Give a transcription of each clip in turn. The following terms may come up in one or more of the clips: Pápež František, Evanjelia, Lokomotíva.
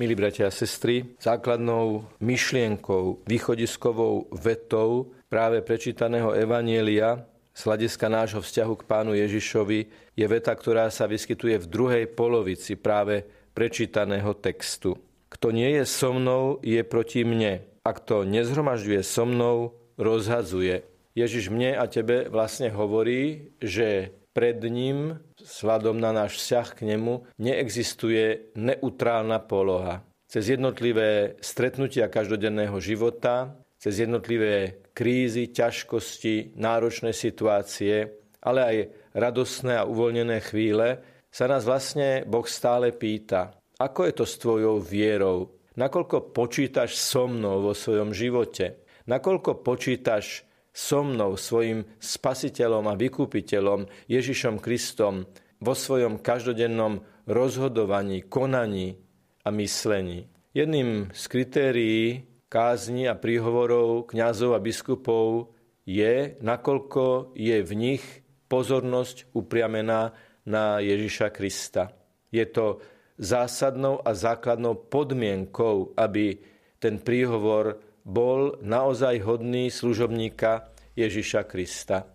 Milí bratia a sestry, základnou myšlienkou, východiskovou vetou práve prečítaného Evanjelia z hľadiska nášho vzťahu k Pánu Ježišovi je veta, ktorá sa vyskytuje v druhej polovici práve prečítaného textu. Kto nie je so mnou, je proti mne. A kto nezhromažďuje so mnou, rozhadzuje. Ježiš mne a tebe vlastne hovorí, že pred ním, vzhľadom na náš vzťah k nemu, neexistuje neutrálna poloha. Cez jednotlivé stretnutia každodenného života, cez jednotlivé krízy, ťažkosti, náročné situácie, ale aj radostné a uvoľnené chvíle, sa nás vlastne Boh stále pýta, ako je to s tvojou vierou, nakoľko počítaš so mnou vo svojom živote, nakoľko počítaš so mnou, svojim spasiteľom a vykupiteľom Ježišom Kristom vo svojom každodennom rozhodovaní, konaní a myslení. Jedným z kritérií kázni a príhovorov kňazov a biskupov je, nakoľko je v nich pozornosť upriamená na Ježiša Krista. Je to zásadnou a základnou podmienkou, aby ten príhovor bol naozaj hodný služobníka Ježiša Krista.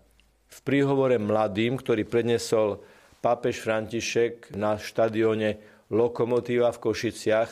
V príhovore mladým, ktorý prednesol pápež František na štadióne Lokomotíva v Košiciach,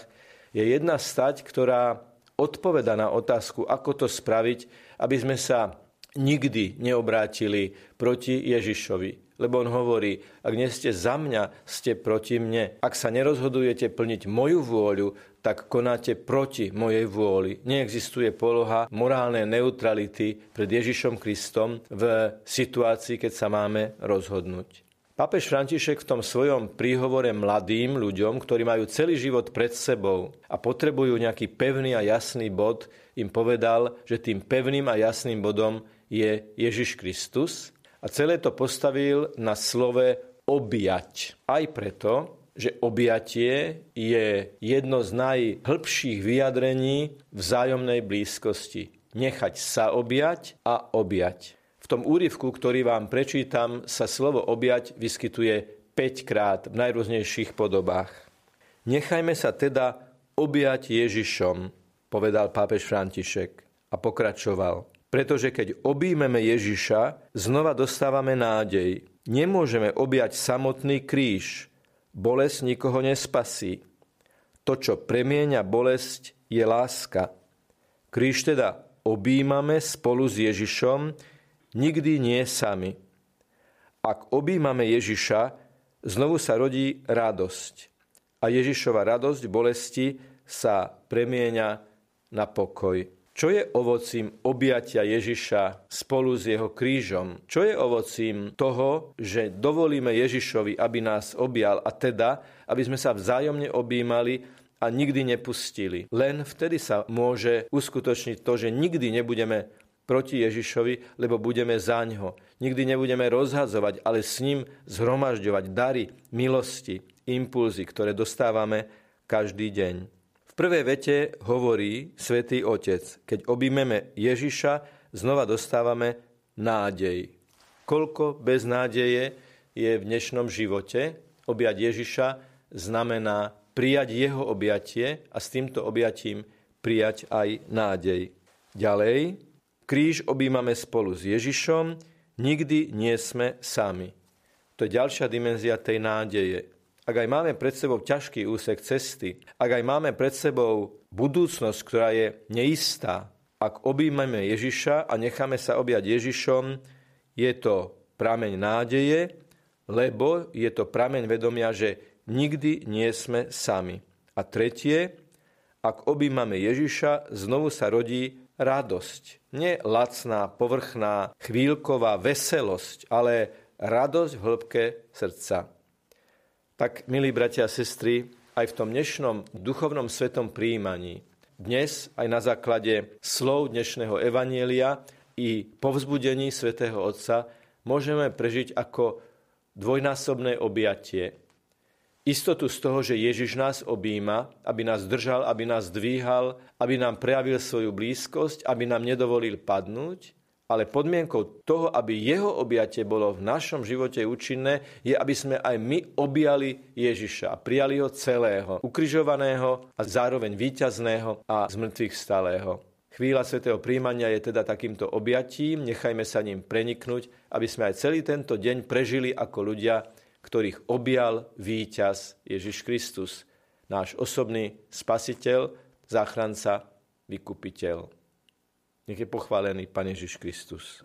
je jedna stať, ktorá odpoveda na otázku, ako to spraviť, aby sme sa nikdy neobrátili proti Ježišovi. Lebo on hovorí, ak nie ste za mňa, ste proti mne. Ak sa nerozhodujete plniť moju vôľu, tak konáte proti mojej vôli. Neexistuje poloha morálnej neutrality pred Ježišom Kristom v situácii, keď sa máme rozhodnúť. Pápež František v tom svojom príhovore mladým ľuďom, ktorí majú celý život pred sebou a potrebujú nejaký pevný a jasný bod, im povedal, že tým pevným a jasným bodom je Ježiš Kristus a celé to postavil na slove objať. Aj preto, že objatie je jedno z najhlbších vyjadrení vzájomnej blízkosti. Nechať sa objať a objať. V tom úryvku, ktorý vám prečítam, sa slovo objať vyskytuje 5-krát v najrôznejších podobách. Nechajme sa teda objať Ježišom, povedal pápež František a pokračoval. Pretože keď objímeme Ježiša, znova dostávame nádej. Nemôžeme objať samotný kríž, bolesť nikoho nespasí. To, čo premieňa bolesť, je láska. Kríž teda objímame spolu s Ježišom, nikdy nie sami. Ak objímame Ježiša, znovu sa rodí radosť. A Ježišova radosť bolesti sa premieňa na pokoj. Čo je ovocím objatia Ježiša spolu s jeho krížom? Čo je ovocím toho, že dovolíme Ježišovi, aby nás objal a teda, aby sme sa vzájomne objímali a nikdy nepustili? Len vtedy sa môže uskutočniť to, že nikdy nebudeme proti Ježišovi, lebo budeme zaňho. Nikdy nebudeme rozhadzovať, ale s ním zhromažďovať dary, milosti, impulzy, ktoré dostávame každý deň. V prvej vete hovorí Svätý Otec, keď objímeme Ježiša, znova dostávame nádej. Koľko beznádeje je v dnešnom živote? Objať Ježiša znamená prijať jeho objatie a s týmto objatím prijať aj nádej. Ďalej, kríž objímame spolu s Ježišom, nikdy nie sme sami. To je ďalšia dimenzia tej nádeje. Ak aj máme pred sebou ťažký úsek cesty, ak aj máme pred sebou budúcnosť, ktorá je neistá, ak objímame Ježiša a necháme sa objať Ježišom, je to prameň nádeje, lebo je to prameň vedomia, že nikdy nie sme sami. A tretie, ak objímame Ježiša, znovu sa rodí radosť. Nie lacná, povrchná, chvíľková veselosť, ale radosť v hĺbke srdca. Tak, milí bratia a sestry, aj v tom dnešnom duchovnom svetom prijímaní, dnes aj na základe slov dnešného Evanjelia i povzbudení Svätého Otca môžeme prežiť ako dvojnásobné objatie. Istotu z toho, že Ježiš nás objíma, aby nás držal, aby nás dvíhal, aby nám prejavil svoju blízkosť, aby nám nedovolil padnúť, Ale podmienkou toho, aby jeho objatie bolo v našom živote účinné, je, aby sme aj my objali Ježiša a prijali ho celého, ukrižovaného a zároveň víťazného a z mŕtvych vstalého. Chvíľa svätého prijímania je teda takýmto objatím, nechajme sa ním preniknúť, aby sme aj celý tento deň prežili ako ľudia, ktorých objal víťaz Ježiš Kristus, náš osobný spasiteľ, záchranca, vykupiteľ. Nech je pochválený Pán Ježiš Kristus.